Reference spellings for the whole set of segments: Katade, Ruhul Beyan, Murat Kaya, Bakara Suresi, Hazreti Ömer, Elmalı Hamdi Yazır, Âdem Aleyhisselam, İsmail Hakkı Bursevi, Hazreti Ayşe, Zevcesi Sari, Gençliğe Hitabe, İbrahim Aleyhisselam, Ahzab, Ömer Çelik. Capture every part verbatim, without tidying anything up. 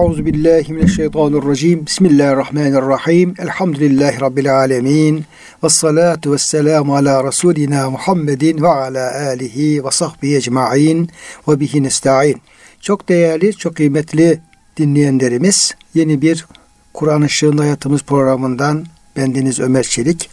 Euzubillahimineşşeytanirracim. Bismillahirrahmanirrahim. Elhamdülillahi Rabbil alemin. Vessalatu vesselamu ala Resulina Muhammedin ve ala alihi ve sahbihi ecma'in ve bihi nesta'in. Çok değerli, çok kıymetli dinleyenlerimiz, yeni bir Kur'an Işığında Hayatımız programından bendeniz Ömer Çelik,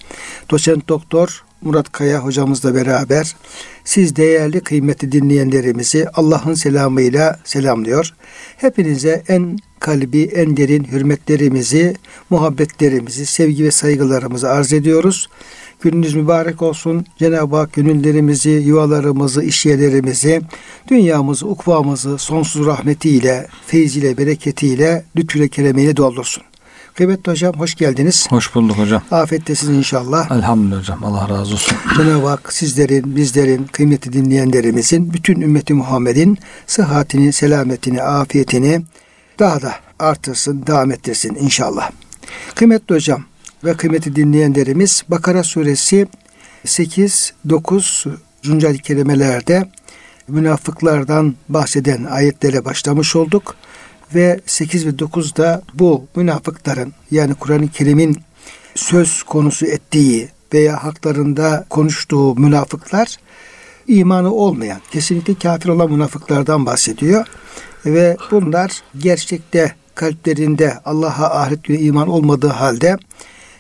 doçent doktor Murat Kaya hocamızla beraber siz değerli kıymetli dinleyenlerimizi Allah'ın selamıyla selamlıyor. Hepinize en kalbi, en derin hürmetlerimizi, muhabbetlerimizi, sevgi ve saygılarımızı arz ediyoruz. Gününüz mübarek olsun. Cenab-ı Hak gönüllerimizi, yuvalarımızı, işyerlerimizi, dünyamızı, ukvamızı sonsuz rahmetiyle, feyziyle, bereketiyle, lütfüyle, keremiyle doldursun. Kıymetli hocam, hoş geldiniz. Hoş bulduk hocam. Afiyettesiniz inşallah. Elhamdülillah hocam. Allah razı olsun. Cenab-ı Hak sizlerin, bizlerin, kıymetli dinleyenlerimizin, bütün ümmeti Muhammed'in sıhhatini, selametini, afiyetini daha da artırsın, devam ettirsin inşallah. Kıymetli hocam ve kıymetli dinleyenlerimiz, Bakara Suresi sekiz dokuz ayet-i kerimelerde münafıklardan bahseden ayetlere başlamış olduk. Ve sekiz ve dokuzda bu münafıkların, yani Kur'an-ı Kerim'in söz konusu ettiği veya haklarında konuştuğu münafıklar, imanı olmayan, kesinlikle kafir olan münafıklardan bahsediyor. Ve bunlar gerçekte kalplerinde Allah'a, ahiret günü iman olmadığı halde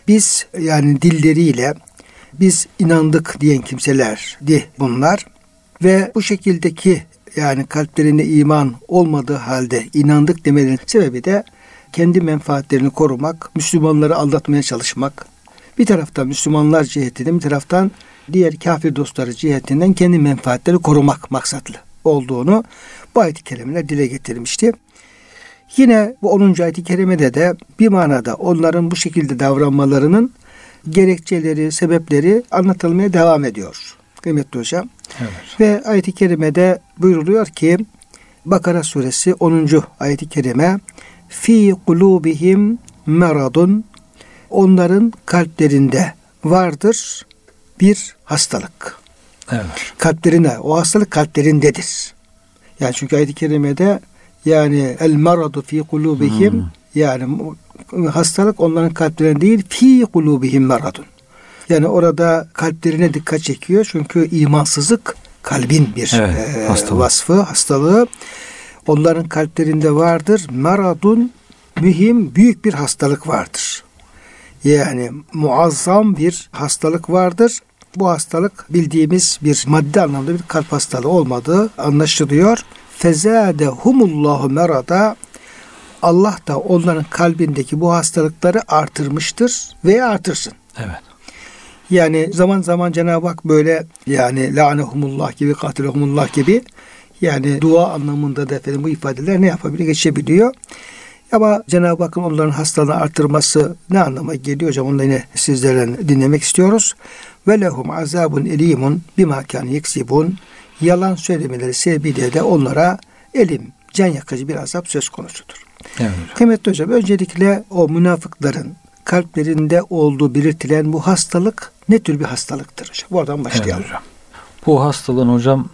biz, yani dilleriyle biz inandık diyen kimselerdi bunlar. Ve bu şekildeki, yani kalplerinde iman olmadığı halde inandık demelerinin sebebi de kendi menfaatlerini korumak, Müslümanları aldatmaya çalışmak. Bir taraftan Müslümanlar cihetinden, bir taraftan diğer kafir dostları cihetinden kendi menfaatleri korumak maksatlı olduğunu bu ayet-i kerimeler dile getirmişti. Yine bu onuncu ayet-i kerimede de bir manada onların bu şekilde davranmalarının gerekçeleri, sebepleri anlatılmaya devam ediyor. Kıymetli hocam. Evet. Ve ayet-i kerimede buyruluyor ki Bakara suresi onuncu ayet-i kerime, fi kulubihim meradun, onların kalplerinde vardır bir hastalık. Evet. Kalplerine, o hastalık kalplerindedir. Yani çünkü ayet-i kerimede, yani el meradu fi kulubihim, hmm. yani hastalık onların kalplerinde değil, fi kulubihim meradun. Yani orada kalplerine dikkat çekiyor. Çünkü imansızlık kalbin bir evet, e, hastalığı. vasfı, hastalığı. Onların kalplerinde vardır. Meradun, mühim, büyük bir hastalık vardır. Yani muazzam bir hastalık vardır. Bu hastalık bildiğimiz bir maddi anlamda bir kalp hastalığı olmadığı anlaşılıyor. Fezâdehumullâhu merada, Allah da onların kalbindeki bu hastalıkları artırmıştır veya artırsın. Evet. Yani zaman zaman Cenab-ı Hak böyle, yani lanehumullah gibi, katilehumullah gibi, yani dua anlamında da efendim bu ifadeler ne yapabiliyor, geçebiliyor. Ama Cenab-ı Hakk'ın onların hastalığını artırması ne anlama geliyor hocam, onu da yine sizlerden dinlemek istiyoruz. Ve lehum azabun elimun bima kanu yeksibun, yalan söylemeleri sebebiyle de onlara elim, can yakıcı bir azap söz konusudur. Evet. Kıymetli hocam, öncelikle o münafıkların kalplerinde olduğu belirtilen bu hastalık ne tür bir hastalıktır hocam? Buradan başlayalım. Evet hocam. Bu hastalığın hocam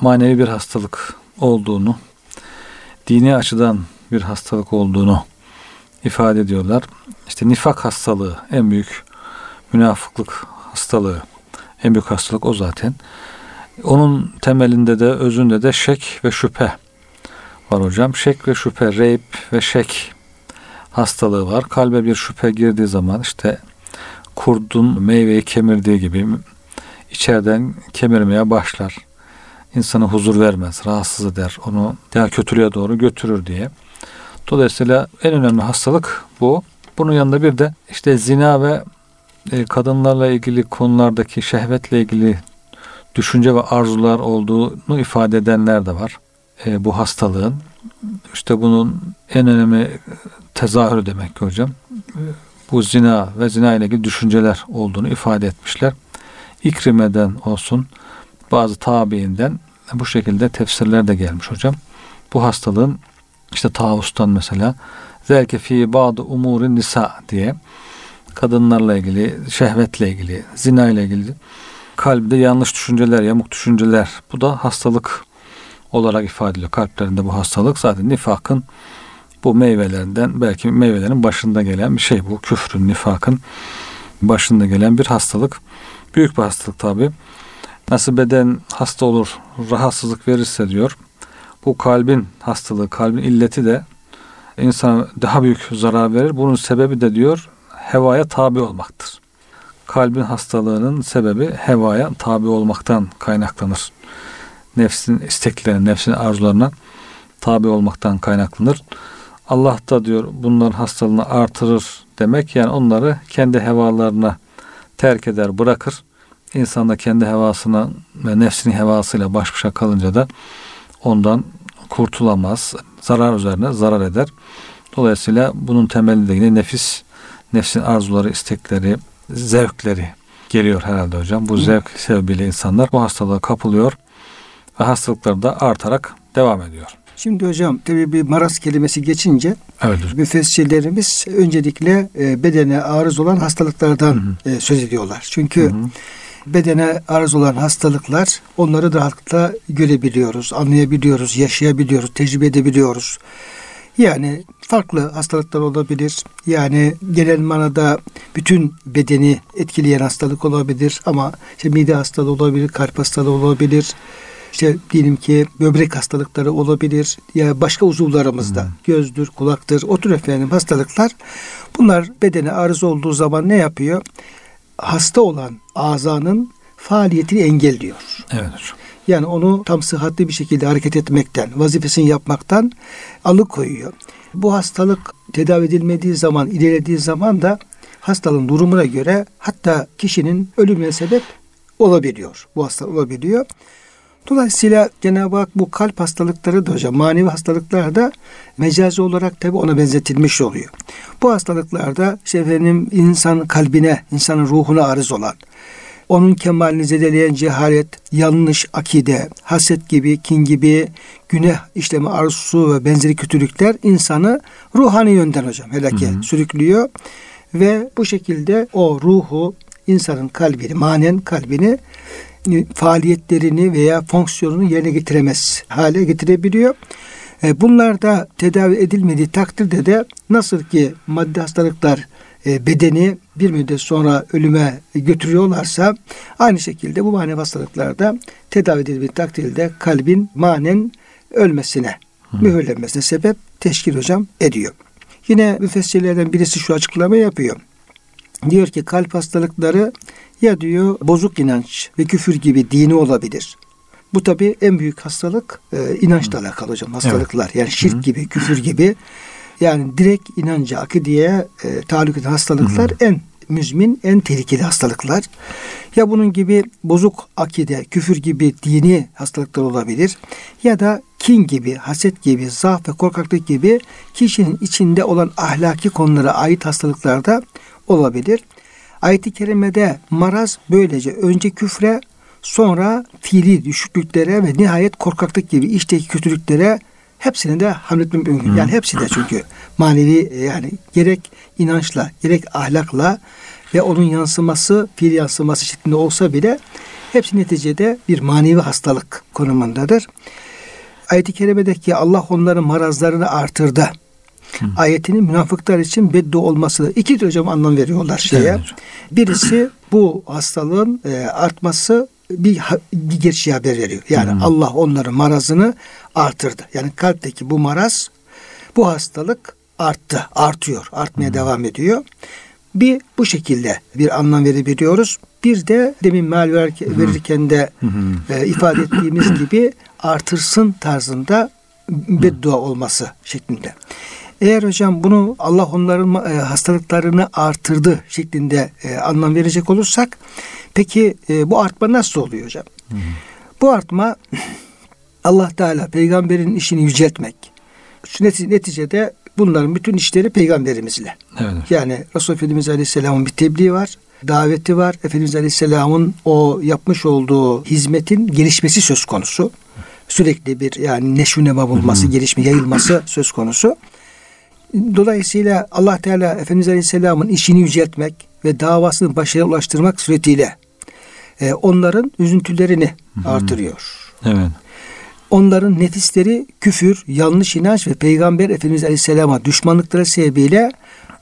manevi bir hastalık olduğunu, dini açıdan bir hastalık olduğunu ifade ediyorlar. İşte nifak hastalığı en büyük, münafıklık hastalığı en büyük hastalık o zaten. Onun temelinde de, özünde de şek ve şüphe var hocam. Şek ve şüphe, reyb ve şek hastalığı var. Kalbe bir şüphe girdiği zaman işte kurdun meyveyi kemirdiği gibi içeriden kemirmeye başlar. İnsana huzur vermez, rahatsız eder, onu daha kötülüğe doğru götürür diye. Dolayısıyla en önemli hastalık bu. Bunun yanında bir de işte zina ve kadınlarla ilgili konulardaki şehvetle ilgili düşünce ve arzular olduğunu ifade edenler de var. Bu hastalığın işte bunun en önemli tezahürü demek ki hocam. Bu zina ve zina ile ilgili düşünceler olduğunu ifade etmişler. İkrimeden olsun, bazı tabiinden bu şekilde tefsirler de gelmiş hocam. Bu hastalığın işte tavustan mesela zelke fi ba'd umuri nisa diye, kadınlarla ilgili, şehvetle ilgili, zina ile ilgili kalbde yanlış düşünceler, yamuk düşünceler, bu da hastalık olarak ifade ediliyor. Kalplerinde bu hastalık zaten nifakın bu meyvelerden, belki meyvelerin başında gelen bir şey bu. Küfrün, nifakın başında gelen bir hastalık. Büyük bir hastalık tabi. Nasıl beden hasta olur, rahatsızlık verirse diyor. Bu kalbin hastalığı, kalbin illeti de insana daha büyük zarar verir. Bunun sebebi de diyor hevaya tabi olmaktır. Kalbin hastalığının sebebi hevaya tabi olmaktan kaynaklanır. Nefsin isteklerine, nefsin arzularına tabi olmaktan kaynaklanır. Allah da diyor bunların hastalığını artırır demek, yani onları kendi hevalarına terk eder, bırakır. İnsan da kendi hevasına ve nefsinin hevasıyla baş başa kalınca da ondan kurtulamaz. Zarar üzerine zarar eder. Dolayısıyla bunun temelinde yine nefis, nefsin arzuları, istekleri, zevkleri geliyor herhalde hocam. Bu zevk sebebiyle insanlar bu hastalığa kapılıyor ve hastalıklar da artarak devam ediyor. Şimdi hocam tabii bir maraz kelimesi geçince evet, müfessirlerimiz öncelikle bedene arız olan hastalıklardan Hı-hı. söz ediyorlar. Çünkü Hı-hı. bedene arız olan hastalıklar, onları rahatlıkla görebiliyoruz, anlayabiliyoruz, yaşayabiliyoruz, tecrübe edebiliyoruz. Yani farklı hastalıklar olabilir. Yani genel manada bütün bedeni etkileyen hastalık olabilir ama işte mide hastalığı olabilir, kalp hastalığı olabilir. İşte diyelim ki böbrek hastalıkları olabilir ya başka uzuvlarımızda hmm. gözdür, kulaktır, o tür efendim hastalıklar. Bunlar bedene arıza olduğu zaman ne yapıyor? Hasta olan azanın faaliyetini engelliyor. Evet. Yani onu tam sıhhatli bir şekilde hareket etmekten, vazifesini yapmaktan alıkoyuyor. Bu hastalık tedavi edilmediği zaman, ilerlediği zaman da hastalığın durumuna göre hatta kişinin ölümüne sebep olabiliyor. Bu hastalık olabiliyor. Dolayısıyla Cenab-ı Hak bu kalp hastalıkları da hocam, manevi hastalıklar da mecazi olarak tabi ona benzetilmiş oluyor. Bu hastalıklarda işte efendim insan kalbine, insanın ruhuna arız olan, onun kemalini zedeleyen cehalet, yanlış akide, haset gibi, kin gibi, günah işleme arzusu ve benzeri kötülükler insanı ruhani yönden hocam helake hı hı. sürüklüyor ve bu şekilde o ruhu, insanın kalbini, manen kalbini, faaliyetlerini veya fonksiyonunu yerine getiremez hale getirebiliyor. Bunlar da tedavi edilmediği takdirde de nasıl ki maddi hastalıklar bedeni bir müddet sonra ölüme götürüyorlarsa, aynı şekilde bu manevi hastalıklarda tedavi edilmediği takdirde kalbin manen ölmesine, Hı. mühürlenmesine sebep teşkil hocam ediyor. Yine müfessirlerden birisi şu açıklama yapıyor. Diyor ki kalp hastalıkları ya diyor bozuk inanç ve küfür gibi dini olabilir. Bu tabii en büyük hastalık e, inançla Hı. alakalı hocam hastalıklar. Evet. Yani şirk Hı. gibi, küfür gibi, yani direkt inanca, akideye e, taalluk eden hastalıklar Hı. en müzmin, en tehlikeli hastalıklar. Ya bunun gibi bozuk akide, küfür gibi dini hastalıklar olabilir. Ya da kin gibi, haset gibi, zaaf ve korkaklık gibi kişinin içinde olan ahlaki konulara ait hastalıklar da olabilir. Ayet-i kerimede maraz böylece önce küfre, sonra fiili düşüklüklere ve nihayet korkaklık gibi içteki kötülüklere hepsine de hamletmek mümkün. Yani hepsi de çünkü manevi, yani gerek inançla, gerek ahlakla ve onun yansıması, fiil yansıması şeklinde olsa bile hepsi neticede bir manevi hastalık konumundadır. Ayet-i kerimedeki Allah onların marazlarını artırdı Hı. ayetinin münafıklar için beddua olması, iki tür hocam anlam veriyorlar şeye. Evet. Birisi bu hastalığın e, artması bir, ha, bir gerçeği haber veriyor. Yani Hı. Allah onların marazını artırdı. Yani kalpteki bu maraz, bu hastalık arttı, artıyor, artmaya Hı. devam ediyor. Bir bu şekilde bir anlam verebiliyoruz. Bir de demin meal verirken de e, ifade ettiğimiz gibi artırsın tarzında beddua olması şeklinde. Eğer hocam bunu Allah onların e, hastalıklarını artırdı şeklinde e, anlam verecek olursak, peki e, bu artma nasıl oluyor hocam? Hı. Bu artma Allah Teala peygamberin işini yüceltmek. Şu neticede bunların bütün işleri peygamberimizle. Evet. Yani Resulü Efendimiz Aleyhisselam'ın bir tebliği var, daveti var. Efendimiz Aleyhisselam'ın o yapmış olduğu hizmetin gelişmesi söz konusu. Sürekli bir yani neşvi neva bulması, gelişme, yayılması söz konusu. Dolayısıyla Allah Teala Efendimiz Aleyhisselam'ın işini yüceltmek ve davasını başarıya ulaştırmak suretiyle e, onların üzüntülerini Hı-hı. artırıyor. Evet. onların nefisleri küfür, yanlış inanç ve Peygamber Efendimiz Aleyhisselam'a düşmanlıkları sebebiyle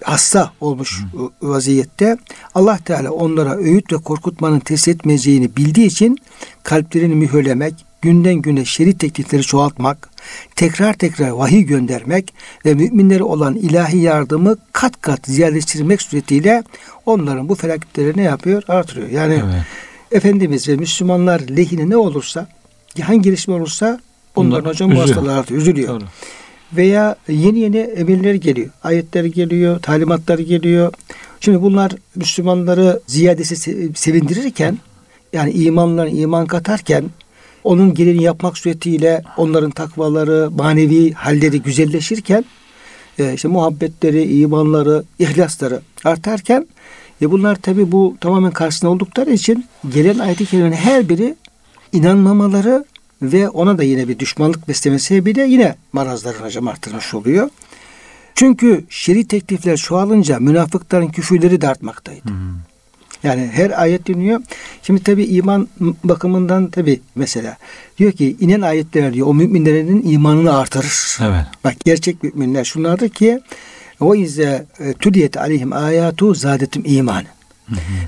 hasta olmuş vaziyette. Allah Teala onlara öğüt ve korkutmanın tesir etmeyeceğini bildiği için kalplerini mühürlemek, günden güne şerit teklifleri çoğaltmak, tekrar tekrar vahiy göndermek ve müminlere olan ilahi yardımı kat kat ziyadeleştirmek suretiyle onların bu felaketleri ne yapıyor? Artırıyor. Yani evet. Efendimiz ve Müslümanlar lehine ne olursa, hangi gelişme olursa onların Bunlar, hocam bu hastalar artıyor, üzülüyor. Doğru. Veya yeni yeni emirler geliyor, ayetler geliyor, talimatlar geliyor. Şimdi bunlar Müslümanları ziyadesi sevindirirken, yani imanlarına iman katarken, onun gereğini yapmak suretiyle onların takvaları, manevi halleri güzelleşirken, işte muhabbetleri, imanları, ihlasları artarken, e bunlar tabi bu tamamen karşısında oldukları için gelen ayet-i kerimenin her biri inanmamaları ve ona da yine bir düşmanlık beslemesi bile yine marazlarını hocam arttırmış oluyor. Çünkü şer'i teklifler çoğalınca münafıkların küfürleri de artmaktaydı. Hmm. Yani her ayet dinliyor. Şimdi tabi iman bakımından tabi mesela diyor ki inen ayetler diyor o müminlerin imanını artırır. Evet. Bak gerçek müminler şunlardır ki o izle tüliyet aleyhim ayatu zadetim iman.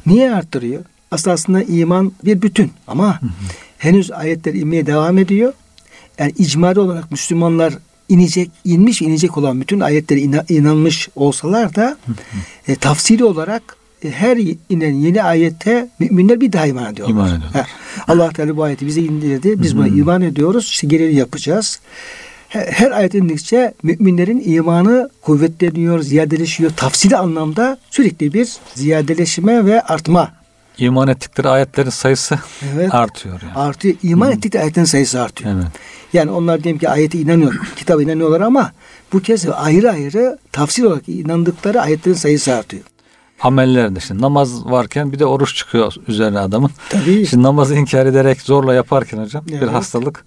Niye arttırıyor? Aslında, aslında iman bir bütün ama hı hı. henüz ayetler inmeye devam ediyor. Yani icmali olarak Müslümanlar inecek, inmiş inecek olan bütün ayetlere ina, inanmış olsalar da hı hı. E, tafsili olarak her inen yeni ayette müminler bir daha iman ediyorlar. İman ediyorlar. Allah Teala bu ayeti bize indirdi. Biz buna iman ediyoruz. İşte gereğini yapacağız. Her, her ayet indikçe müminlerin imanı kuvvetleniyor, ziyadeleşiyor. Tafsili anlamda sürekli bir ziyadeleşme ve artma. İman ettikleri ayetlerin sayısı evet, artıyor. Yani. Artıyor. İman hmm. ettikleri ayetlerin sayısı artıyor. Evet. Yani onlar diyelim ki ayete inanıyor, kitaba inanıyorlar ama bu kez ayrı ayrı tafsil olarak inandıkları ayetlerin sayısı artıyor. Amellerde şimdi namaz varken bir de oruç çıkıyor üzerine adamın. Tabii. Şimdi namazı inkar ederek zorla yaparken hocam evet. bir hastalık.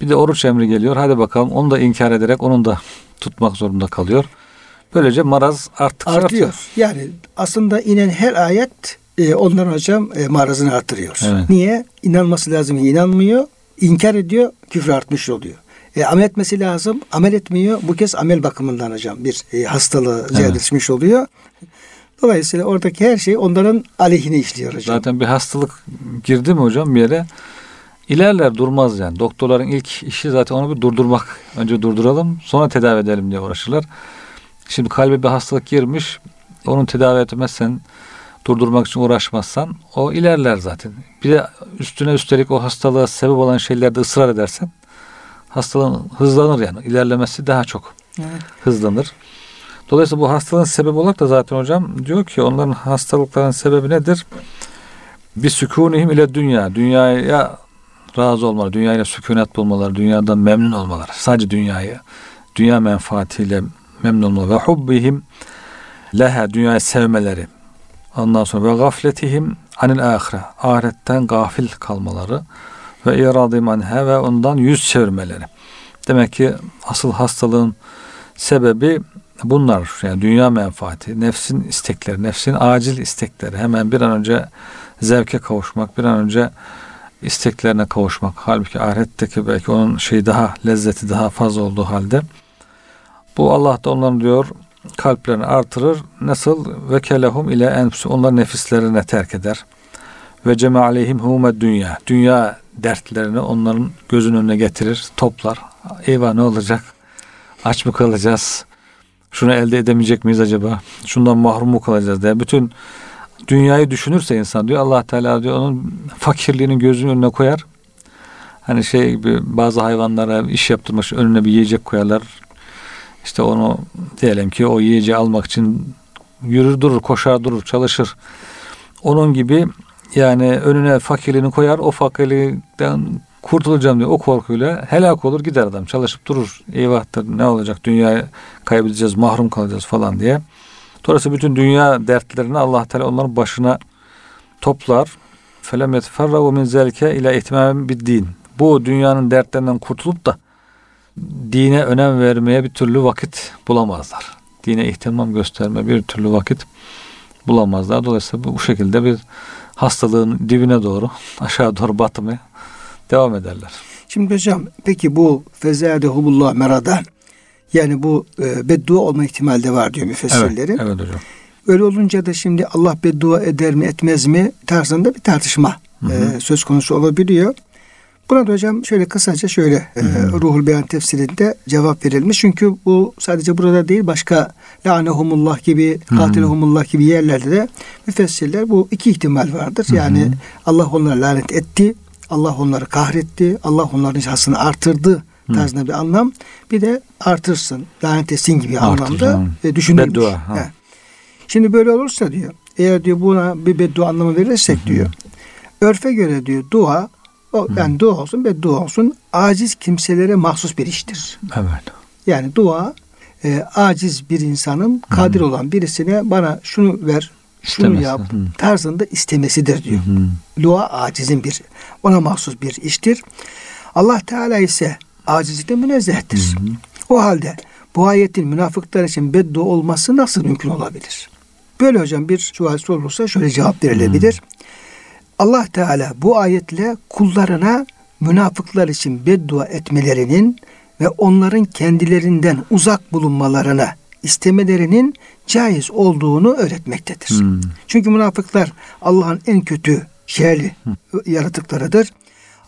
Bir de oruç emri geliyor. Hadi bakalım onu da inkar ederek onun da tutmak zorunda kalıyor. Böylece maraz arttıkça artıyor. Artıyor. Yani aslında inen her ayet e, onların hocam e, marazını artırıyor. Evet. Niye? İnanması lazım inanmıyor. İnkar ediyor. Küfür artmış oluyor. E, amel etmesi lazım. Amel etmiyor. Bu kez amel bakımından hocam bir e, hastalığı evet. ziyadeleşmiş oluyor. Dolayısıyla oradaki her şey onların aleyhine işliyor hocam. Zaten bir hastalık girdi mi hocam bir yere ilerler durmaz yani. Doktorların ilk işi zaten onu bir durdurmak. Önce durduralım sonra tedavi edelim diye uğraşırlar. Şimdi kalbe bir hastalık girmiş. Onu tedavi etmezsen durdurmak için uğraşmazsan o ilerler zaten. Bir de üstüne üstelik o hastalığa sebep olan şeylerde ısrar edersen hastalığın hızlanır yani. İlerlemesi daha çok evet. hızlanır. Dolayısıyla bu hastalığın sebebi olarak da zaten hocam diyor ki onların hastalıkların sebebi nedir? Bir sükunihim ile dünya. Dünyaya razı olmaları, dünyayla sükunet bulmaları, dünyadan memnun olmaları. Sadece dünyayı, dünya menfaatiyle memnun olmaları. Ve hubbihim leha, dünyayı sevmeleri. Ondan sonra ve gafletihim anil ahire, ahiretten gafil kalmaları. Ve iradim anhe, ve ondan yüz çevirmeleri. Demek ki asıl hastalığın sebebi bunlar yani dünya menfaati, nefsin istekleri, nefsin acil istekleri, hemen bir an önce zevke kavuşmak, bir an önce isteklerine kavuşmak. Halbuki ahiretteki belki onun şeyi daha, lezzeti daha fazla olduğu halde. Bu Allah da onların diyor kalplerini artırır. Nasıl? Ve kelehum ile enfusum, onlar nefislerine terk eder. Ve cema aleyhim hume dünya. Dünya dertlerini onların gözünün önüne getirir, toplar. Eyvah ne olacak? Aç mı kalacağız? Şunu elde edemeyecek miyiz acaba? Şundan mahrum mu kalacağız diye. Bütün dünyayı düşünürse insan diyor Allah Teala diyor onun fakirliğinin gözünün önüne koyar. Hani şey gibi bazı hayvanlara iş yaptırmak için önüne bir yiyecek koyarlar. İşte onu diyelim ki o yiyeceği almak için yürür durur, koşar durur, çalışır. Onun gibi yani önüne fakirliğini koyar. O fakirlikten kurtulacağım diyor. O korkuyla helak olur gider adam. Çalışıp durur. Eyvahtır ne olacak? Dünyayı kaybedeceğiz, mahrum kalacağız falan diye. Dolayısıyla bütün dünya dertlerini Allah Teala onların başına toplar. فَلَمْ يَتْفَرَّهُ مِنْ ذَلْكَ اِلَى اِتْمَامٍ بِالدِّينِ. Bu dünyanın dertlerinden kurtulup da dine önem vermeye bir türlü vakit bulamazlar. Dine ihtimam gösterme bir türlü vakit bulamazlar. Dolayısıyla bu şekilde bir hastalığın dibine doğru, aşağı doğru batmaya devam ederler. Şimdi hocam peki bu fezâdehumullah merada, yani bu e, beddua olma ihtimali de var diyor müfessirleri. Evet, evet hocam. Öyle olunca da şimdi Allah beddua eder mi etmez mi tarzında bir tartışma e, söz konusu olabiliyor. Buna da hocam şöyle kısaca şöyle e, Ruhul Beyan tefsirinde cevap verilmiş. Çünkü bu sadece burada değil, başka lânehumullah gibi, katilehumullah gibi yerlerde de müfessirler bu iki ihtimal vardır. Hı-hı. Yani Allah onları lanet etti, Allah onları kahretti, Allah onların cezasını artırdı tarzında bir anlam. Bir de artırsın, lanet etsin gibi anlamda e, düşünülmüş. Beddua. Yani. Şimdi böyle olursa diyor, eğer diyor buna bir beddua anlamı verirsek diyor, örfe göre diyor dua, o, yani dua olsun beddua olsun aciz kimselere mahsus bir iştir. Evet. Yani dua e, aciz bir insanın kadir olan birisine bana şunu ver, şunu İstemez. yap Hı. tarzında istemesidir diyor. Hı. Dua acizin bir, ona mahsus bir iştir. Allah Teala ise acizlikten münezzehtir. Hı. O halde bu ayetin münafıklar için beddua olması nasıl mümkün olabilir? Böyle hocam bir sual sorulursa şöyle cevap verilebilir. Hı. Allah Teala bu ayetle kullarına münafıklar için beddua etmelerinin ve onların kendilerinden uzak bulunmalarına istemelerinin caiz olduğunu öğretmektedir. Hmm. Çünkü münafıklar Allah'ın en kötü şerli hmm. yaratıklarıdır.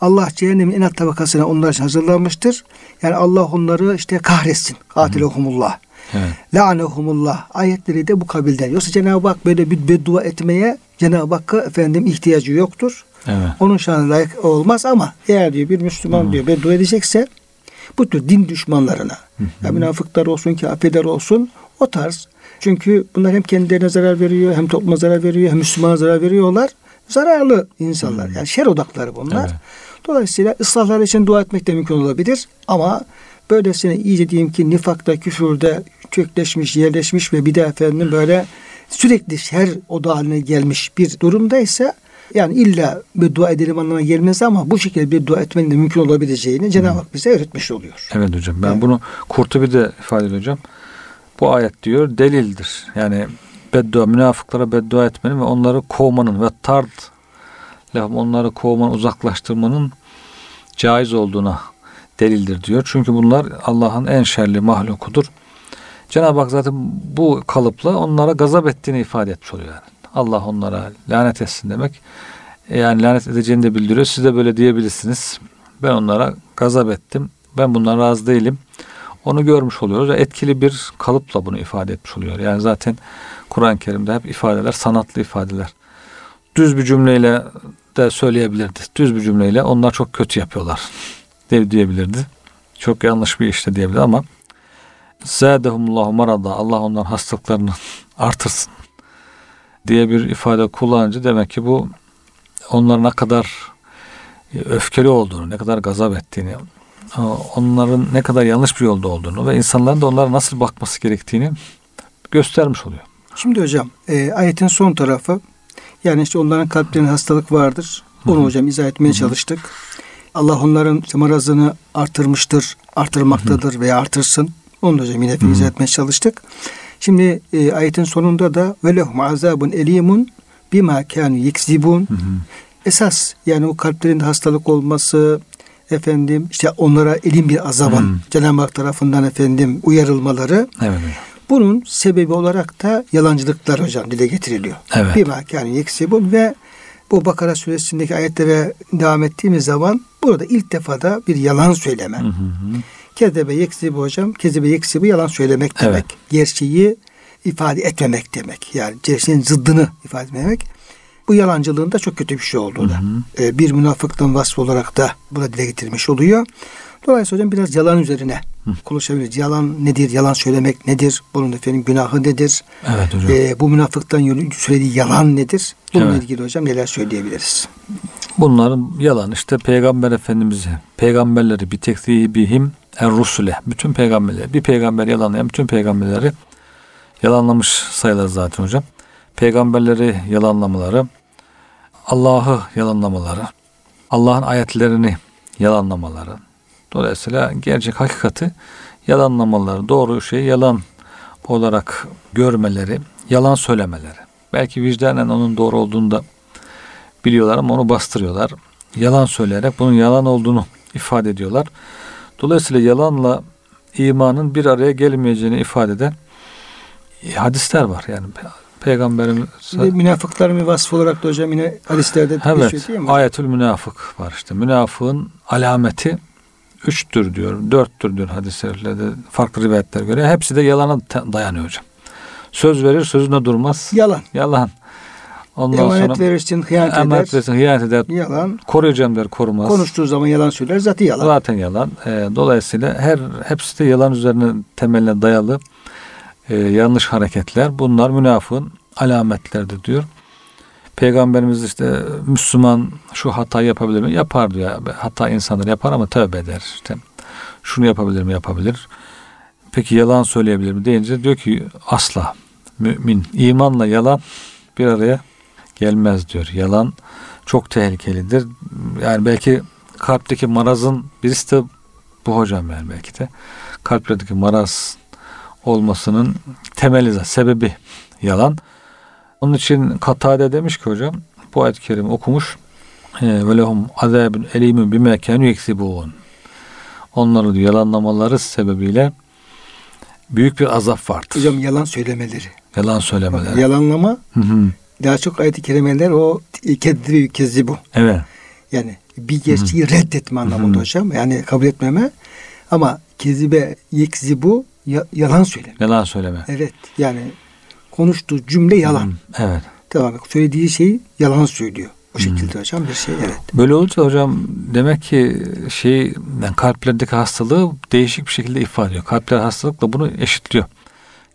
Allah cehennemin en alt tabakasına onlar için hazırlanmıştır. Yani Allah onları işte kahretsin. Katilehumullah. Evet. Lânehumullah ayetleri de bu kabilden. Yoksa Cenab-ı Hak böyle bir beddua etmeye Cenab-ı Hakk'a efendim ihtiyacı yoktur. Evet. Onun şanına layık olmaz ama eğer diyor bir Müslüman hmm. diyor beddua edecekse bu tür din düşmanlarına hmm. ya münafıklar olsun, kafirler olsun, o tarz. Çünkü bunlar hem kendilerine zarar veriyor, hem topluma zarar veriyor, hem Müslümana zarar veriyorlar. Zararlı insanlar. Hmm. Yani şer odakları bunlar. Evet. Dolayısıyla ıslahlar için dua etmek de mümkün olabilir ama böylesine iyice diyeyim ki nifakta, küfürde kökleşmiş, yerleşmiş ve bir de efendim böyle sürekli şer odağı haline gelmiş bir durumdaysa yani illa beddua edelim anlamına gelmez ama bu şekilde beddua etmenin de mümkün olabileceğini hmm. Cenab-ı Hak bize öğretmiş oluyor. Evet hocam. Ben evet. bunu Kurtubi'de ifade edeceğim. Bu ayet diyor delildir. Yani beddua, münafıklara beddua etmenin ve onları kovmanın ve tard onları kovmanın, uzaklaştırmanın caiz olduğuna delildir diyor. Çünkü bunlar Allah'ın en şerli mahlukudur. Cenab-ı Hak zaten bu kalıpla onlara gazap ettiğini ifade etmiş oluyor. Yani. Allah onlara lanet etsin demek. Yani lanet edeceğini de bildiriyor. Siz de böyle diyebilirsiniz. Ben onlara gazap ettim. Ben bundan razı değilim. Onu görmüş oluyoruz. Etkili bir kalıpla bunu ifade etmiş oluyor. Yani zaten Kur'an-ı Kerim'de hep ifadeler, sanatlı ifadeler. Düz bir cümleyle de söyleyebilirdi. Düz bir cümleyle onlar çok kötü yapıyorlar diyebilirdi. Çok yanlış bir işte diyebilirdi ama zâdehumullâhu merada, Allah onların hastalıklarını artırsın diye bir ifade kullanınca demek ki bu onların ne kadar öfkeli olduğunu, ne kadar gazap ettiğini, onların ne kadar yanlış bir yolda olduğunu ve insanların da onlara nasıl bakması gerektiğini göstermiş oluyor. Şimdi hocam e, ayetin son tarafı, yani işte onların kalplerinde hastalık vardır. Onu Hı-hı. hocam izah etmeye Hı-hı. çalıştık. Allah onların marazını artırmıştır, artırmaktadır Hı-hı. veya artırsın. Onu da hocam yine izah etmeye çalıştık. Şimdi e, ayetin sonunda da velehum azabun elimun bima kanu yekzibun. Esas yani o kalplerinde hastalık olması, efendim işte onlara elim bir azabın Cenab-ı Hak tarafından efendim uyarılmaları. Evet. Bunun sebebi olarak da yalancılıklar hocam dile getiriliyor. Evet. Bima kanu yekzibun ve bu Bakara Suresi'ndeki ayetlere devam ettiğimiz zaman burada ilk defa da bir yalan söyleme. Hı hı. Kezebe yeksibi hocam. Kezebe yeksibi yalan söylemek demek. Evet. Gerçeği ifade etmemek demek. Yani gerçeğin zıddını ifade etmemek. Bu yalancılığın da çok kötü bir şey olduğu da. Ee, bir münafıklığın vasfı olarak da burada dile getirmiş oluyor. Dolayısıyla hocam biraz yalan üzerine hı. konuşabiliriz. Yalan nedir? Yalan söylemek nedir? Bunun efendim günahı nedir? Evet hocam. Ee, bu münafıktan söylediği yalan nedir? Bununla evet. ilgili hocam neler söyleyebiliriz? Bunların yalan işte Peygamber Efendimiz'i, peygamberleri bir tekzibihim er-rusule, bütün peygamberleri, bir peygamber yalanlayan bütün peygamberleri yalanlamış sayılır zaten hocam. Peygamberleri yalanlamaları, Allah'ı yalanlamaları, Allah'ın ayetlerini yalanlamaları, dolayısıyla gerçek hakikati yalanlamaları, doğru şeyi yalan olarak görmeleri, yalan söylemeleri. Belki vicdanen onun doğru olduğunu da biliyorlar ama onu bastırıyorlar. Yalan söyleyerek bunun yalan olduğunu ifade ediyorlar. Dolayısıyla yalanla imanın bir araya gelmeyeceğini ifade eden hadisler var. Yani peygamberin... Şimdi münafıkların bir vasfı olarak da hocam yine hadislerde evet, geçiyor değil mi? Ayetül münafık var işte. Münafığın alameti üçtür diyor, dörttür diyor hadislerde farklı rivayetlere göre. Hepsi de yalana dayanıyor hocam. Söz verir, sözüne durmaz. Yalan. Yalan. Ondan emanet sonra, verirsin, hıyanet eder. Emanet verirsin, hıyanet eder. Yalan. Koruyacağım der, korumaz. Konuştuğu zaman yalan söyler, zaten yalan. Zaten yalan. E, dolayısıyla her hepsi de yalan üzerine temeline dayalı e, yanlış hareketler. Bunlar münafığın alametleridir diyor. Peygamberimiz işte Müslüman şu hatayı yapabilir mi? Yapar diyor. Hata insanlar yapar ama tövbe eder. İşte şunu yapabilir mi? Yapabilir. Peki yalan söyleyebilir mi deyince diyor ki asla. Mümin imanla yalan bir araya gelmez diyor. Yalan çok tehlikelidir. Yani belki kalpteki marazın birisi de bu hocam, yani belki de kalpteki maraz olmasının temeli, sebebi yalan. Onun için Katade demiş ki hocam, bu ayet-i kerim okumuş. Ve lehum azâbun elîmün bimâ kânû yeksibûn. Onların yalanlamaları sebebiyle büyük bir azap vardır. Hocam yalan söylemeleri. Yalan söylemeleri. Bak, yalanlama hı hı. Daha çok ayet-i kerimeler o kedri kezi bu. Evet. Yani bir gerçeği hı hı. reddetme anlamında hı hı. hocam. Yani kabul etmeme, ama kezibe yekzi bu yalan söyleme. Yalan söyleme. Evet. Yani konuştuğu cümle yalan. Hı, evet. Tamam. Söylediği şeyi yalan söylüyor. O şekilde hı. hocam bir şey. Evet. Böyle olunca hocam demek ki şey, yani kalplerdeki hastalığı değişik bir şekilde ifade ediyor. Kalpler hastalıkla bunu eşitliyor.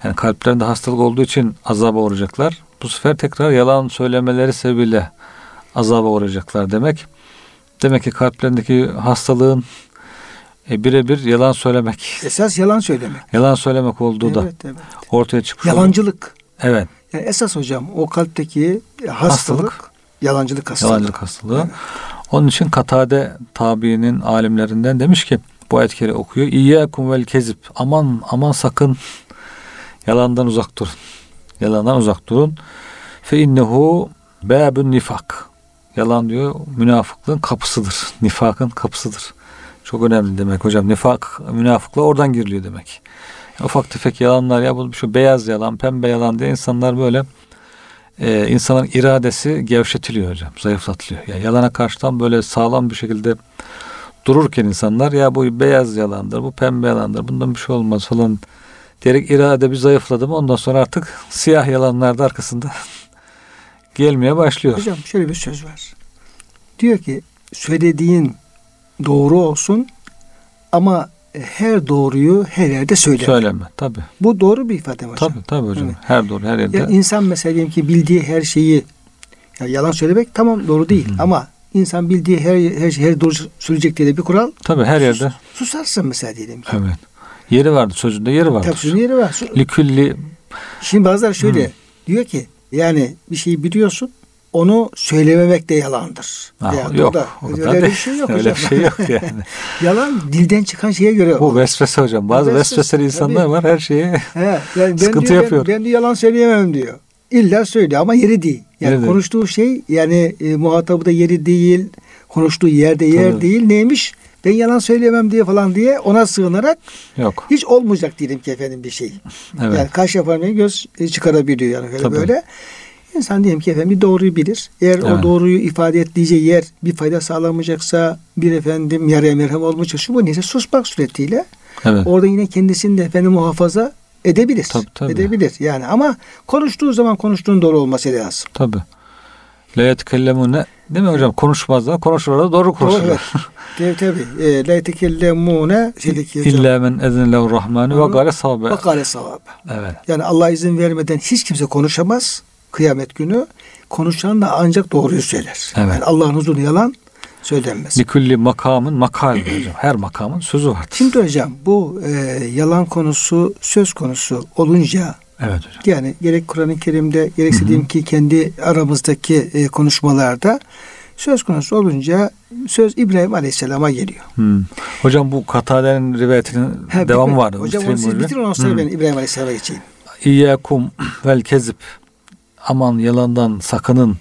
Yani kalplerinde hastalık olduğu için azaba uğrayacaklar. Bu sefer tekrar yalan söylemeleri sebebiyle azaba uğrayacaklar demek. Demek ki kalplerindeki hastalığın e, birebir yalan söylemek. Esas yalan söylemek. Yalan söylemek olduğu evet, da evet. ortaya çıkmış. Yalancılık. Olur. Evet. Yani esas hocam o kalpteki hastalık, hastalık yalancılık hastalığı. Yalancılık hastalığı. Evet. Onun için Katade tabiinin alimlerinden demiş ki bu ayet-i kerime okuyor. İyyâkum vel kezib. Aman aman sakın yalandan uzak durun. Yalandan uzak durun. Fe innehu babun nifak. Yalan diyor münafıklığın kapısıdır. Nifakın kapısıdır. Çok önemli demek hocam. Nifak, münafıklığa oradan giriliyor demek. Yani ufak tefek yalanlar ya bu şu beyaz yalan, pembe yalan diye insanlar böyle e, insanların iradesi gevşetiliyor hocam. Zayıflatılıyor. Yani yalana karşıdan böyle sağlam bir şekilde dururken insanlar ya bu beyaz yalandır, bu pembe yalandır. Bundan bir şey olmaz falan. Diyerek irade bir zayıfladı mı ondan sonra artık siyah yalanlar da arkasında gelmeye başlıyor. Hocam şöyle bir söz var. Diyor ki söylediğin doğru olsun ama her doğruyu her yerde söyleme. Söyleme tabii. Bu doğru bir ifade mi hocam? Tabii tabii hocam. Evet. Her doğru her yerde. Ya insan mesela diyelim ki bildiği her şeyi ya yalan söylemek tamam doğru değil Hı-hı. ama insan bildiği her her şeyi her doğru söyleyecek diye bir kural. Tabii her sus, yerde. Susarsın mesela diyelim ki. Evet. Yeri vardı, sözünde yeri vardı. Tabii sözünde yeri var. Likülli. Şimdi bazıları şöyle hmm. diyor ki yani bir şeyi biliyorsun onu söylememek de yalandır. Ha, yani yok. Da, öyle tabii, bir şey yok. Öyle bir şey yok yani. Yalan dilden çıkan şeye göre. Bu vesvese hocam. Bazı vesveseli insanlar tabii. var her şeye He, yani sıkıntı diyor, yapıyor. Ben, ben de yalan söyleyemem diyor. İlla söylüyor ama yeri değil. Yani yeri konuştuğu değil. Şey yani e, muhatabı da yeri değil. Konuştuğu yerde yer tabii. değil. Neymiş? Ben yalan söyleyemem diye falan diye ona sığınarak yok. Hiç olmayacak diyelim ki efendim bir şey. Evet. Yani karşı yapamayı göz çıkarabiliyor yani öyle Tabii. böyle. İnsan diyelim ki efendim bir doğruyu bilir. Eğer evet. o doğruyu ifade ettiği yer bir fayda sağlamayacaksa bir efendim yaraya merhem olmayacak. Şu bu neyse susmak suretiyle evet. orada yine kendisini de efendim muhafaza edebilir. Tabii, tabii. Edebilir yani ama konuştuğu zaman konuştuğun doğru olması lazım. Tabii. La yetekellemune değil mi hocam? Konuşmazlar. Konuşurlar da doğru konuşurlar. Tabii tabii. La yetekellemune İlla men ezinlehu rahmanu ve gale sahabe. Ve gale sahabe. Evet. Yani Allah izin vermeden hiç kimse konuşamaz. Kıyamet günü konuşan da ancak doğruyu söyler. Evet. Yani Allah'ın huzurunda yalan söylenmez. Likülli makamın makal hocam. Her makamın sözü vardır. Şimdi hocam bu e, yalan konusu söz konusu olunca evet hocam. Yani gerek Kur'an-ı Kerim'de gerekse diyeyim ki kendi aramızdaki e, konuşmalarda söz konusu olunca söz İbrahim Aleyhisselam'a geliyor. Hı. Hocam bu Katade'nin rivayetinin ha, devamı bir, vardı. Hocam onu siz bitirin ondan sonra ben İbrahim Aleyhisselam'a geçeyim. İyyakum vel kezib aman yalandan sakının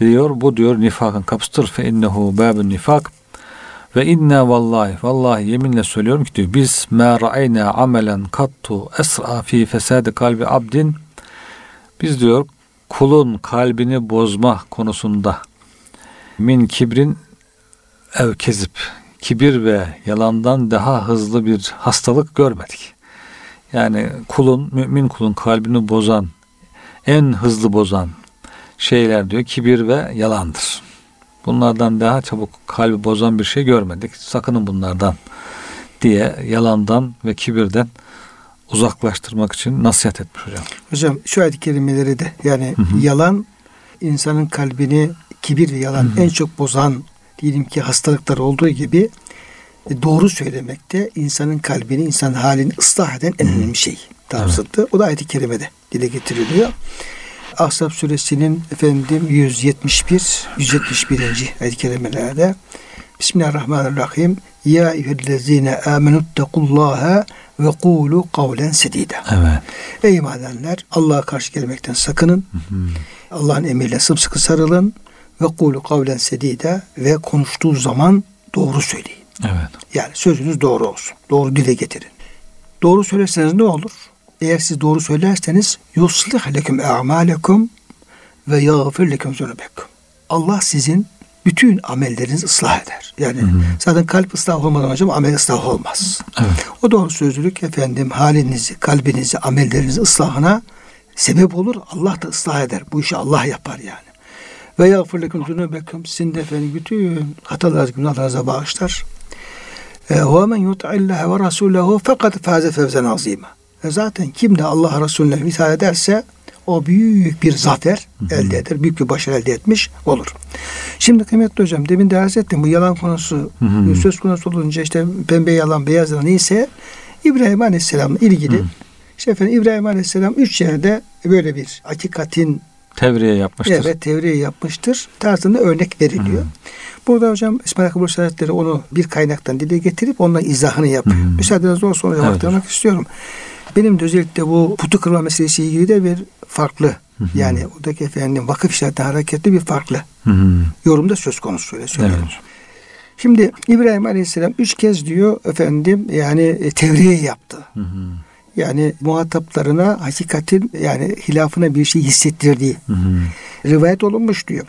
diyor. Bu diyor nifakın kapısıdır. Fe innehu babun nifak Ve inna vallahi, vallahi yeminle söylüyorum ki diyor, biz mâ ra'ayna amelen kattu esra fi fesadi kalbi abdin, biz diyor kulun kalbini bozma konusunda min kibrin ev kezip, kibir ve yalandan daha hızlı bir hastalık görmedik. Yani kulun, mümin kulun kalbini bozan, en hızlı bozan şeyler diyor kibir ve yalandır. Bunlardan daha çabuk kalbi bozan bir şey görmedik. Sakının bunlardan diye yalandan ve kibirden uzaklaştırmak için nasihat etmiş hocam. Hocam şu ayet-i kerimeleri de yani hı hı. yalan insanın kalbini, kibir ve yalan hı hı. en çok bozan diyelim ki hastalıklar olduğu gibi doğru söylemek de insanın kalbini, insan halini ıslah eden en önemli şey. Tavsıttı. O da ayet-i kerimede dile getiriliyor. Ahzab suresinin efendim yüz yetmiş bir, yüz yetmiş birinci ayet-i kerimelerde Bismillahirrahmanirrahim. Ya eyyühellezine amenuttakullaha ve kulu kavlen sedide. Evet. Ey iman edenler, Allah'a karşı gelmekten sakının. Allah'ın emriyle sımsıkı sarılın. Ve kulu kavlen sedide, ve konuştuğu zaman doğru söyleyin. Evet. Yani sözünüz doğru olsun. Doğru dile getirin. Doğru söylerseniz ne olur? Eğer siz doğru söylerseniz yuslih leküm e'malekum ve yağfir leküm zunubekum. Allah sizin bütün amellerinizi ıslah eder. Yani hı hı. zaten kalp ıslah olmadan hocam amel ıslah olmaz. Evet. O doğru sözlülük efendim halinizi, kalbinizi, amellerinizi ıslahına sebep olur. Allah da ıslah eder. Bu işi Allah yapar yani. Ve yağfir leküm zunubekum, sizin de efendim bütün hatalarınızı, günahlarınıza bağışlar. وَمَنْ يُطْعِ اللّٰهَ وَرَسُولَهُ فَقَدْ فَازَ فَوْزًا عَظِيمًا. Zaten kim de Allah Resulü'ne itaat ederse o büyük bir zafer elde eder. Büyük bir başarı elde etmiş olur. Şimdi kıymetli hocam demin de arz ettim. Bu yalan konusu söz konusu olunca işte pembe yalan, beyaz yalan neyse İbrahim Aleyhisselam'la ilgili işte efendim İbrahim Aleyhisselam üç yerde böyle bir hakikatin tevriye yapmıştır. Evet, tevriye yapmıştır. Tarzında örnek veriliyor. Hı. Burada hocam İsmail Hakkı Bursevi Hazretleri onu bir kaynaktan dile getirip onunla izahını yapıyor. Hı. Müsaadenizle o soruyu aktarmak istiyorum. Benim de özellikle bu putu kırma meselesiyle ilgili de bir farklı hı hı. yani oradaki efendim vakıf işlerden hareketli bir farklı hı hı. yorumda söz konusu öyle söylüyorum. Evet. Şimdi İbrahim Aleyhisselam üç kez diyor efendim yani tevriye yaptı. Hı hı. Yani muhataplarına hakikatin yani hilafına bir şey hissettirdiği hı hı. rivayet olunmuş diyor.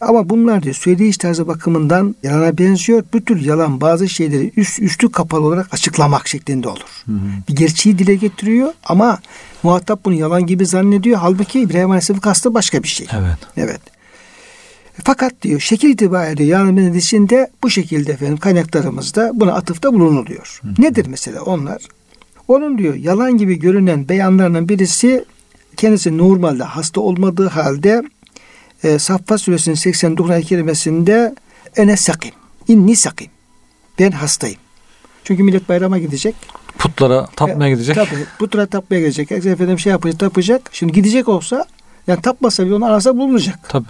Ama bunlar diyor söyleyiş tarzı bakımından yalana benziyor. Bu tür yalan bazı şeyleri üst, üstü kapalı olarak açıklamak şeklinde olur. Hı hı. Bir gerçeği dile getiriyor ama muhatap bunu yalan gibi zannediyor. Halbuki İbrahim Aleyhisselam'ın kastı başka bir şey. Evet. Evet. Fakat diyor şekil itibariyle yalan benzetişinde bu şekilde efendim kaynaklarımızda buna atıfta bulunuluyor. Hı hı. Nedir mesela onlar? Onun diyor yalan gibi görünen beyanlarının birisi kendisi normalde hasta olmadığı halde e, Saffat Suresinin seksen dokuzuncu ayet-i kerimesinde ene sakim, inni sakim, ben hastayım. Çünkü millet bayrama gidecek. Putlara tapmaya gidecek. E, tabi, putlara tapmaya gidecek. Efendim şey yapacak, tapacak. Şimdi gidecek olsa yani tapmasa bile onun arasında bulunacak. Tabii.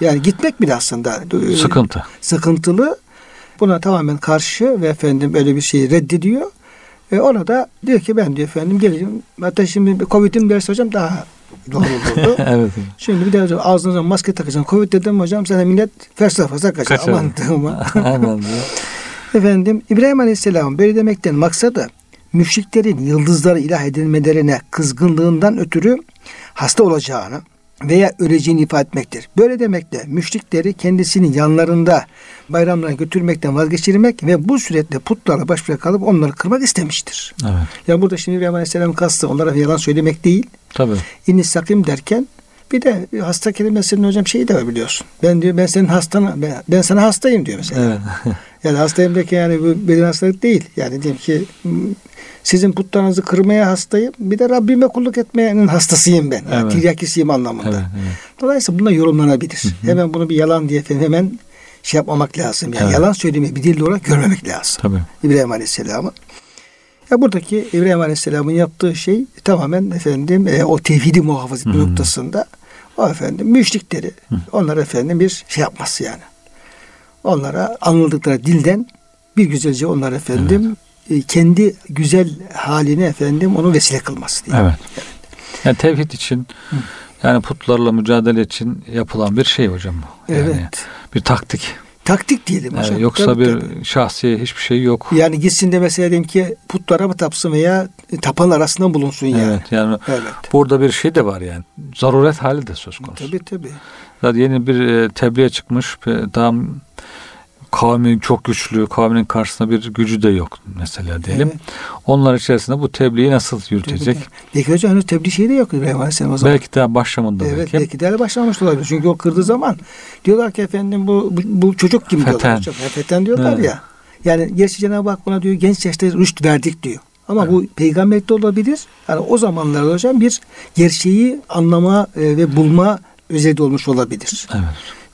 Yani gitmek bile aslında sıkıntı. E, sıkıntılı. Buna tamamen karşı ve efendim böyle bir şeyi reddediyor. E ona da diyor ki ben diyor efendim geleceğim. Hatta şimdi Covid'im derse hocam daha doğru olurdu. Evet. Şimdi bir de hocam ağzınıza maske takacaksın. Covid dedim hocam sana millet fersah fersah kaçar. Aman dığıma. Aman efendim İbrahim Aleyhisselam böyle demekten maksadı müşriklerin yıldızlara ilah edilmelerine kızgınlığından ötürü hasta olacağını veya öleceğini ifade etmektir. Böyle demekle müşrikleri kendisinin yanlarında bayramlara götürmekten vazgeçirmek ve bu süreçte putlarla baş başa kalıp onları kırmak istemiştir. Evet. Ya yani burada şimdi İbrahim Aleyhisselam kastı onlara yalan söylemek değil. Tabii. İnni sakim derken bir de hasta kelimesinin hocam şeyi de var biliyorsun. Ben diyor ben senin hastana ben, ben sana hastayım diyor mesela. Evet. Yani hastayım derken yani bu benim hastalık değil. Yani diyelim ki sizin putlarınızı kırmaya hastayım. Bir de Rabbime kulluk etmeyenin hastasıyım ben. Evet. Yani tiryakisiyim anlamında. Evet, evet. Dolayısıyla bununla yorumlanabilir. Hı hı. Hemen bunu bir yalan diye efendim, hemen şey yapmamak lazım. Yani evet. Yalan söylemeyi bir dil olarak görmemek lazım. Tabii. İbrahim Aleyhisselam'ı. Ya buradaki İbrahim Aleyhisselam'ın yaptığı şey tamamen efendim e, o tevhidi muhafaza etme noktasında o efendim müşrikleri hı. onlara efendim bir şey yapması yani. Onlara anladıkları dilden bir güzelce onlar efendim evet. kendi güzel haline efendim onu vesile kılması diye. Evet. Evet. Yani tevhid için hı. yani putlarla mücadele için yapılan bir şey hocam bu. Evet. Yani bir taktik. taktik diyelim hocam. Yani yoksa tabii, bir tabii. şahsiye hiçbir şey yok. Yani gitsin de mesela diyelim ki putlara mı tapsın veya tapan arasında bulunsun yani. Evet, yani evet. Burada bir şey de var yani. Zaruret hali de söz konusu. Tabii tabii. Zaten yeni bir tebliğe çıkmış. Tam kavmi çok güçlü, kavminin karşısında bir gücü de yok mesela diyelim. Evet. Onlar içerisinde bu tebliği nasıl yürütecek? Belki hocam henüz tebliğ şeyi de yok. Belki daha başlamında evet, belki. Belki daha başlamamış olabilir. Çünkü o kırdığı zaman diyorlar ki efendim bu bu, bu çocuk kim feten. Diyorlar hocam. Feten diyorlar evet. ya. Yani gerçi Cenab-ı Hak buna diyor genç yaşta rüşt verdik diyor. Ama evet. bu peygamberlikte olabilir. Yani o zamanlarda hocam bir gerçeği anlama ve bulma özeli olmuş olabilir.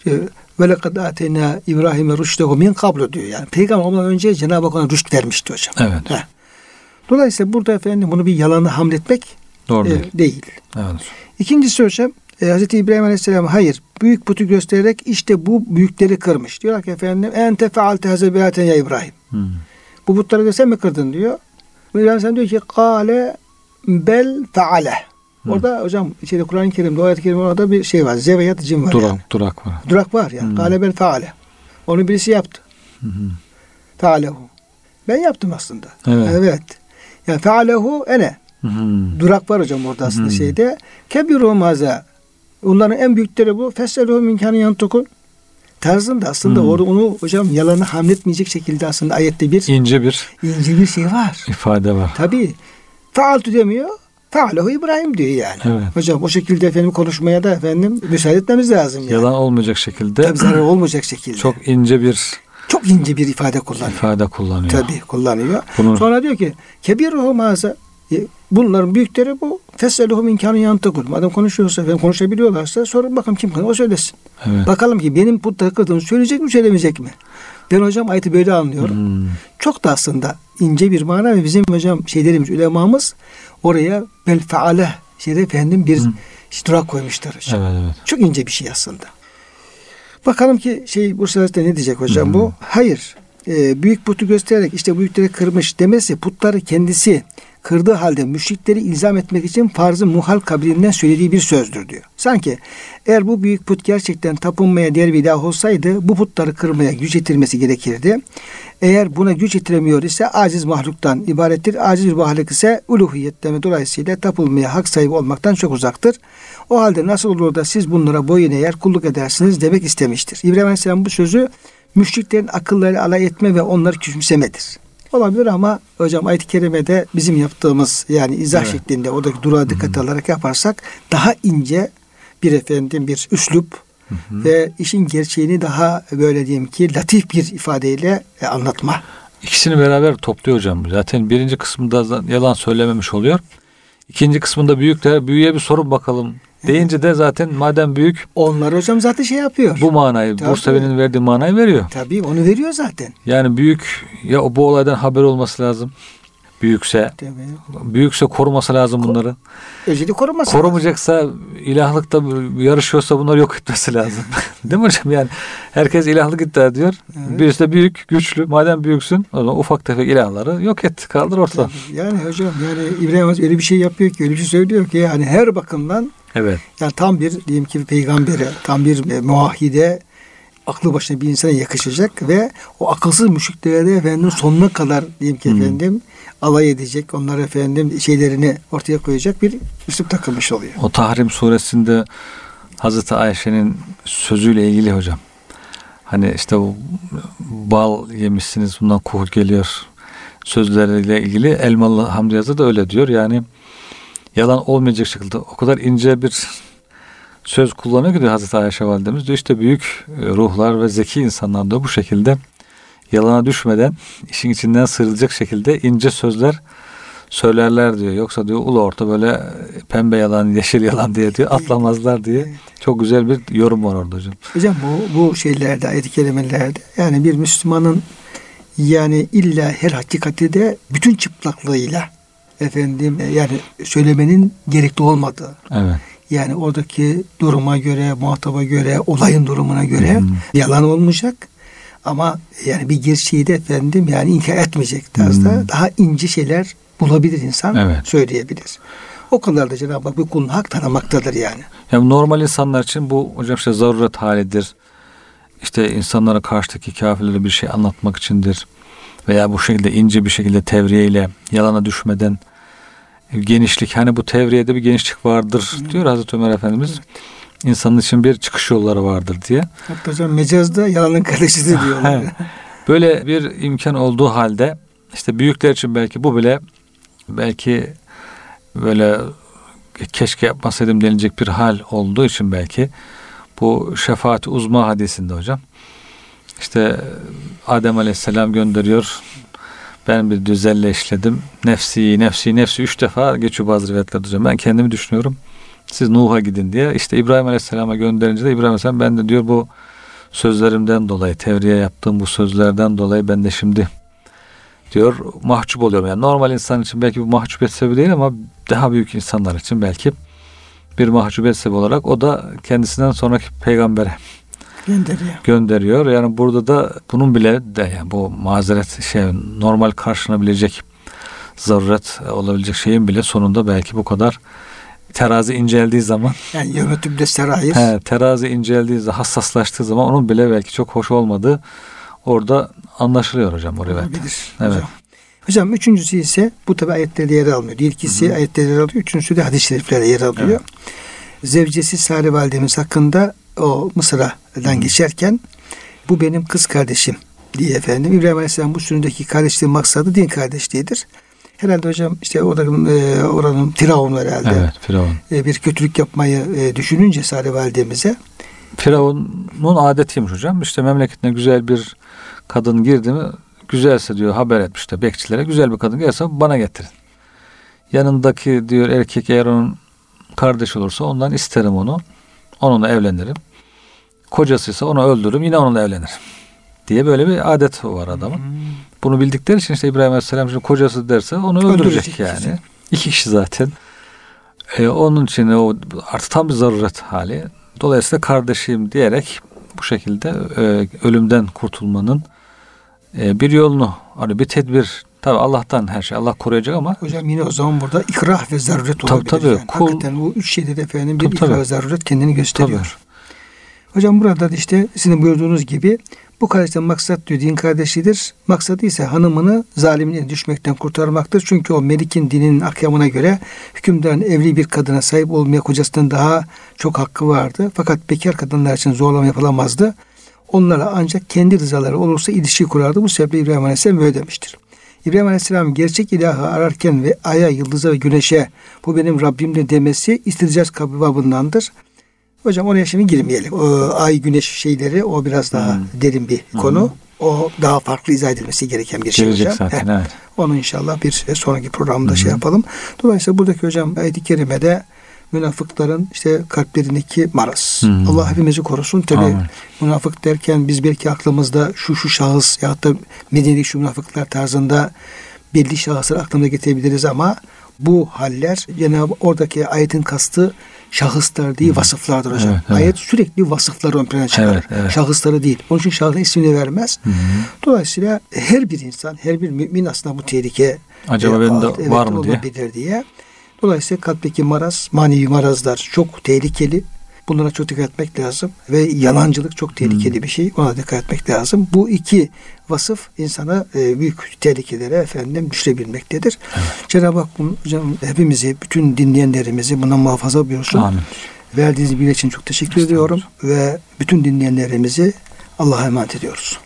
Evet. Ee, ve lekad ateyna İbrahim'e rüştehu min kablu diyor yani. Peygamber ondan önce Cenab-ı Hak ona rüşt vermişti hocam. Evet. Heh. Dolayısıyla burada efendim bunu bir yalana hamletmek doğru e, değil. değil. Evet. İkincisi hocam e, Hazreti İbrahim Aleyhisselam hayır büyük putu göstererek işte bu büyükleri kırmış. Diyorlar ki efendim ente fealte hazebilaten ya İbrahim. Hmm. Bu putları da sen mi kırdın diyor. İbrahim Aleyhisselam diyor ki kâle bel feale. Orada hmm. hocam içeride Kur'an-ı Kerim'de o ayet-i kerimede orada bir şey var. Zeveyat cim var. Durak, yani. durak var. Durak var yani. Galebel hmm. faale. Onu birisi yaptı. Hmm. Faalehu. Ben yaptım aslında. Evet. evet. Yani faalehu ene. Hmm. Durak var hocam orada aslında hmm. şeyde. Kebiru maza. Onların en büyükleri bu. Fesleluhu minkanı yantukun. Tarzında aslında hmm. orada onu hocam yalanı hamletmeyecek şekilde aslında ayette bir. İnce bir. İnce bir şey var. İfade var. Tabii. Faaltu demiyor. Fa'lehu İbrahim diyor yani. Evet. Hocam o şekilde efendim konuşmaya da efendim müsaade etmemiz lazım. Yani. Yalan olmayacak şekilde. Tabii zarar olmayacak şekilde. Çok ince bir. Çok ince bir ifade kullanıyor. İfade kullanıyor. Tabii kullanıyor. Bunu... Sonra diyor ki kebiruhu maza. Bunların büyükleri bu. Fesleluhum imkanı yantıkul. Madem konuşuyorsa efendim konuşabiliyorlarsa sorun bakalım kim kadar o söylesin. Evet. Bakalım ki benim putları kırdığımı söyleyecek mi söylemeyecek mi? Ben hocam ayeti böyle anlıyorum. Hmm. Çok da aslında ince bir mana ve bizim hocam şeylerimiz, ülemamız oraya bel feale şeyde efendim bir hmm. durak koymuşlar hocam. Evet, evet. Çok ince bir şey aslında. Bakalım ki şey Bursa'da ne diyecek hocam hmm. bu? Hayır. E, büyük putu göstererek işte büyükleri kırmış demesi putları kendisi kırdığı halde müşrikleri ilzam etmek için farz-ı muhal kabilinden söylediği bir sözdür diyor. Sanki eğer bu büyük put gerçekten tapınmaya değer bir ilah olsaydı bu putları kırmaya güç yetirmesi gerekirdi. Eğer buna güç yetiremiyor ise aciz mahluktan ibarettir. Aciz bir mahluk ise uluhiyetleme dolayısıyla tapılmaya hak sahibi olmaktan çok uzaktır. O halde nasıl olur da siz bunlara boyun eğer kulluk edersiniz demek istemiştir. İbrahim Aleyhisselam bu sözü müşriklerin akıllarıyla alay etme ve onları küçümsemedir. Olabilir ama hocam ayet-i kerimede bizim yaptığımız yani izah evet. şeklinde oradaki durağa dikkat alarak yaparsak daha ince bir efendim bir üslup hı hı. ve işin gerçeğini daha böyle diyeyim ki latif bir ifadeyle anlatma. İkisini beraber topluyor hocam. Zaten birinci kısmında yalan söylememiş oluyor. İkinci kısmında büyükler büyüğe bir sorun bakalım deyince de zaten madem büyük. Onlar hocam zaten şey yapıyor. Bu manayı, tabii. Bursevi'nin verdiği manayı veriyor. Tabii onu veriyor zaten. Yani büyük ya bu olaydan haber olması lazım. Büyükse. Tabii. Büyükse koruması lazım Ko- bunları. Özellikle koruması Korumayacaksa lazım. İlahlıkta yarışıyorsa bunları yok etmesi lazım. Değil mi hocam? Yani herkes ilahlık iddia ediyor. Evet. Birisi de büyük, güçlü. Madem büyüksün o zaman ufak tefek ilahları yok et. Kaldır ortadan. Tabii. Yani hocam yani İbrahim Hazretleri öyle bir şey yapıyor ki, öyle bir şey söylüyor ki yani her bakımdan evet. Yani tam bir diyelim ki peygambere, tam bir muahhide aklı başına bir insana yakışacak ve o akılsız müşriklere de efendim sonuna kadar diyelim ki efendim hmm. alay edecek. Onlar efendim şeylerini ortaya koyacak bir üslup takılmış oluyor. O Tahrim suresinde Hazreti Ayşe'nin sözüyle ilgili hocam. Hani işte o bal yemişsiniz bundan koku geliyor sözleriyle ilgili Elmalı Hamdi Yazır da öyle diyor. Yani yalan olmayacak şekilde o kadar ince bir söz kullanıyor ki diyor Hazreti Ayşe validemiz diyor işte büyük ruhlar ve zeki insanlar da bu şekilde yalana düşmeden işin içinden sıyrılacak şekilde ince sözler söylerler diyor. Yoksa diyor ulu orta böyle pembe yalan, yeşil yalan diye diyor atlamazlar diye. Evet. Çok güzel bir yorum var orada hocam. Hocam bu, bu şeylerde, ayet-i kerimelerde yani bir Müslümanın yani illa her hakikati de bütün çıplaklığıyla efendim yani söylemenin gerekli olmadığı. Evet. Yani oradaki duruma göre, muhataba göre, olayın durumuna göre hmm. yalan olmayacak. Ama yani bir gerçeği de efendim yani inkar etmeyecek tarzda hmm. daha ince şeyler bulabilir insan, evet. söyleyebilir. O kadar da Cenab-ı Hak bir kulun hak tanımaktadır yani. Yani normal insanlar için bu hocam işte zaruret halidir. işte insanlara karşıdaki kafirlere bir şey anlatmak içindir veya bu şekilde ince bir şekilde tevriyeyle yalana düşmeden genişlik, hani bu tevriyede bir genişlik vardır diyor Hazreti Ömer Efendimiz. Evet. İnsanın için bir çıkış yolları vardır diye. Hatta hocam mecazda yalanın kardeşidir diyorlar. Böyle bir imkan olduğu halde işte büyükler için belki bu bile belki böyle keşke yapmasaydım denilecek bir hal olduğu için belki bu şefaat-i uzma hadisinde hocam işte Âdem Aleyhisselam gönderiyor, ben bir düzelle işledim, nefsi nefsi nefsi üç defa geçiyor bazı rivayetlerde hocam, ben kendimi düşünüyorum, siz Nuh'a gidin diye. İşte İbrahim Aleyhisselam'a gönderince de İbrahim Aleyhisselam, ben de diyor bu sözlerimden dolayı, tevriye yaptığım bu sözlerden dolayı ben de şimdi diyor mahcup oluyorum. Yani normal insan için belki bu mahcubiyet sebebi değil ama daha büyük insanlar için belki bir mahcubiyet sebebi olarak o da kendisinden sonraki peygambere gönderiyor. gönderiyor. Yani burada da bunun bile de yani bu mazeret şey normal karşılanabilecek zaruret olabilecek şeyin bile sonunda belki bu kadar terazi inceldiği zaman yani yömetü bile serayir. He, terazi inceldiği zaman, hassaslaştığı zaman onun bile belki çok hoş olmadığı orada anlaşılıyor hocam o rivayette. Evet. Hocam. hocam üçüncüsü ise bu tabi ayetlerde yer almıyor. İlkisi ayetlerde yer alıyor. Üçüncüsü de hadis-i şeriflerde yer alıyor. Evet. Zevcesi Sari validemiz hakkında o Mısır'dan geçerken bu benim kız kardeşim diye efendim İbrahim Aleyhisselam bu sünündeki kardeşliğin maksadı din kardeşliğidir. Herhalde hocam işte oranın, e, oranın Firavun herhalde. Evet, Firavun. E, bir kötülük yapmayı e, düşününce Sari validemize. Firavun'un adetiymiş hocam. İşte memleketine güzel bir kadın girdi mi, güzelse diyor haber etmiş de bekçilere, güzel bir kadın gelirse bana getirin. Yanındaki diyor erkek eğer onun kardeş olursa ondan isterim onu. Onunla evlenirim. Kocasıysa onu öldürürüm, yine onunla evlenirim diye böyle bir adet var adamın. Hmm. Bunu bildikleri için işte İbrahim Aleyhisselam şimdi kocası derse onu öldürecek, öldürecek yani. Kişi. İki kişi zaten. Ee, onun için o artık tam bir zaruret hali. Dolayısıyla kardeşim diyerek bu şekilde e, ölümden kurtulmanın e, bir yolunu, hani bir tedbir. Tabii Allah'tan her şey. Allah koruyacak ama. Hocam yine o zaman burada ikrah ve zaruret olabilir. Tabii tabii. Yani. Kul, hakikaten bu üç şeyde de efendim bir tabii, ikrah tabii. ve zaruret kendini gösteriyor. Tabii. Hocam burada da işte sizin gördüğünüz gibi bu kardeşten maksat diyor din kardeşliğidir. Maksadı ise hanımını zalimin düşmekten kurtarmaktır. Çünkü o melikin dininin ahkamına göre hükümdarın evli bir kadına sahip olmaya kocasından daha çok hakkı vardı. Fakat bekar kadınlar için zorlama yapılamazdı. Onlara ancak kendi rızaları olursa ilişki kurardı. Bu sebeple İbrahim Aleyhisselam böyle demiştir. İbrahim Aleyhisselam gerçek ilahı ararken ve aya, yıldıza ve güneşe bu benim Rabbimdir demesi istircaç kababındandır. Hocam oraya şimdi girmeyelim. O, ay, güneş şeyleri o biraz daha hmm. derin bir hmm. konu. O daha farklı izah edilmesi gereken bir şey gelecek hocam. Zaten, evet. Onu inşallah bir sonraki programda hmm. şey yapalım. Dolayısıyla buradaki hocam ayet-i kerimede münafıkların işte kalplerindeki maraz. Hmm. Allah hepimizi korusun. Tabii Amin. Münafık derken biz belki aklımızda şu şu şahıs yahut da medeni şu münafıklar tarzında belli şahısları aklımıza getirebiliriz ama bu haller Cenab-ı oradaki ayetin kastı şahıslar değil, hmm. vasıflardır hocam. Evet, evet. Ayet sürekli vasıfları ön plana çıkar. Evet, evet. Şahısları değil. Onun için şahsın ismini vermez. Hmm. Dolayısıyla her bir insan, her bir mümin aslında bu tehlike acaba e, bende evet, var mı diye. diye. Dolayısıyla kalpteki maraz, manevi marazlar çok tehlikeli. Bunlara çok dikkat etmek lazım. Ve yalancılık çok tehlikeli hmm. bir şey. Ona dikkat etmek lazım. Bu iki vasıf insana e, büyük tehlikelere efendim düşürebilmektedir. Evet. Cenab-ı Hak hocam hepimizi, bütün dinleyenlerimizi bundan muhafaza buyursun. Amin. Verdiğiniz bilgi için çok teşekkür ediyorum. Ve bütün dinleyenlerimizi Allah'a emanet ediyoruz.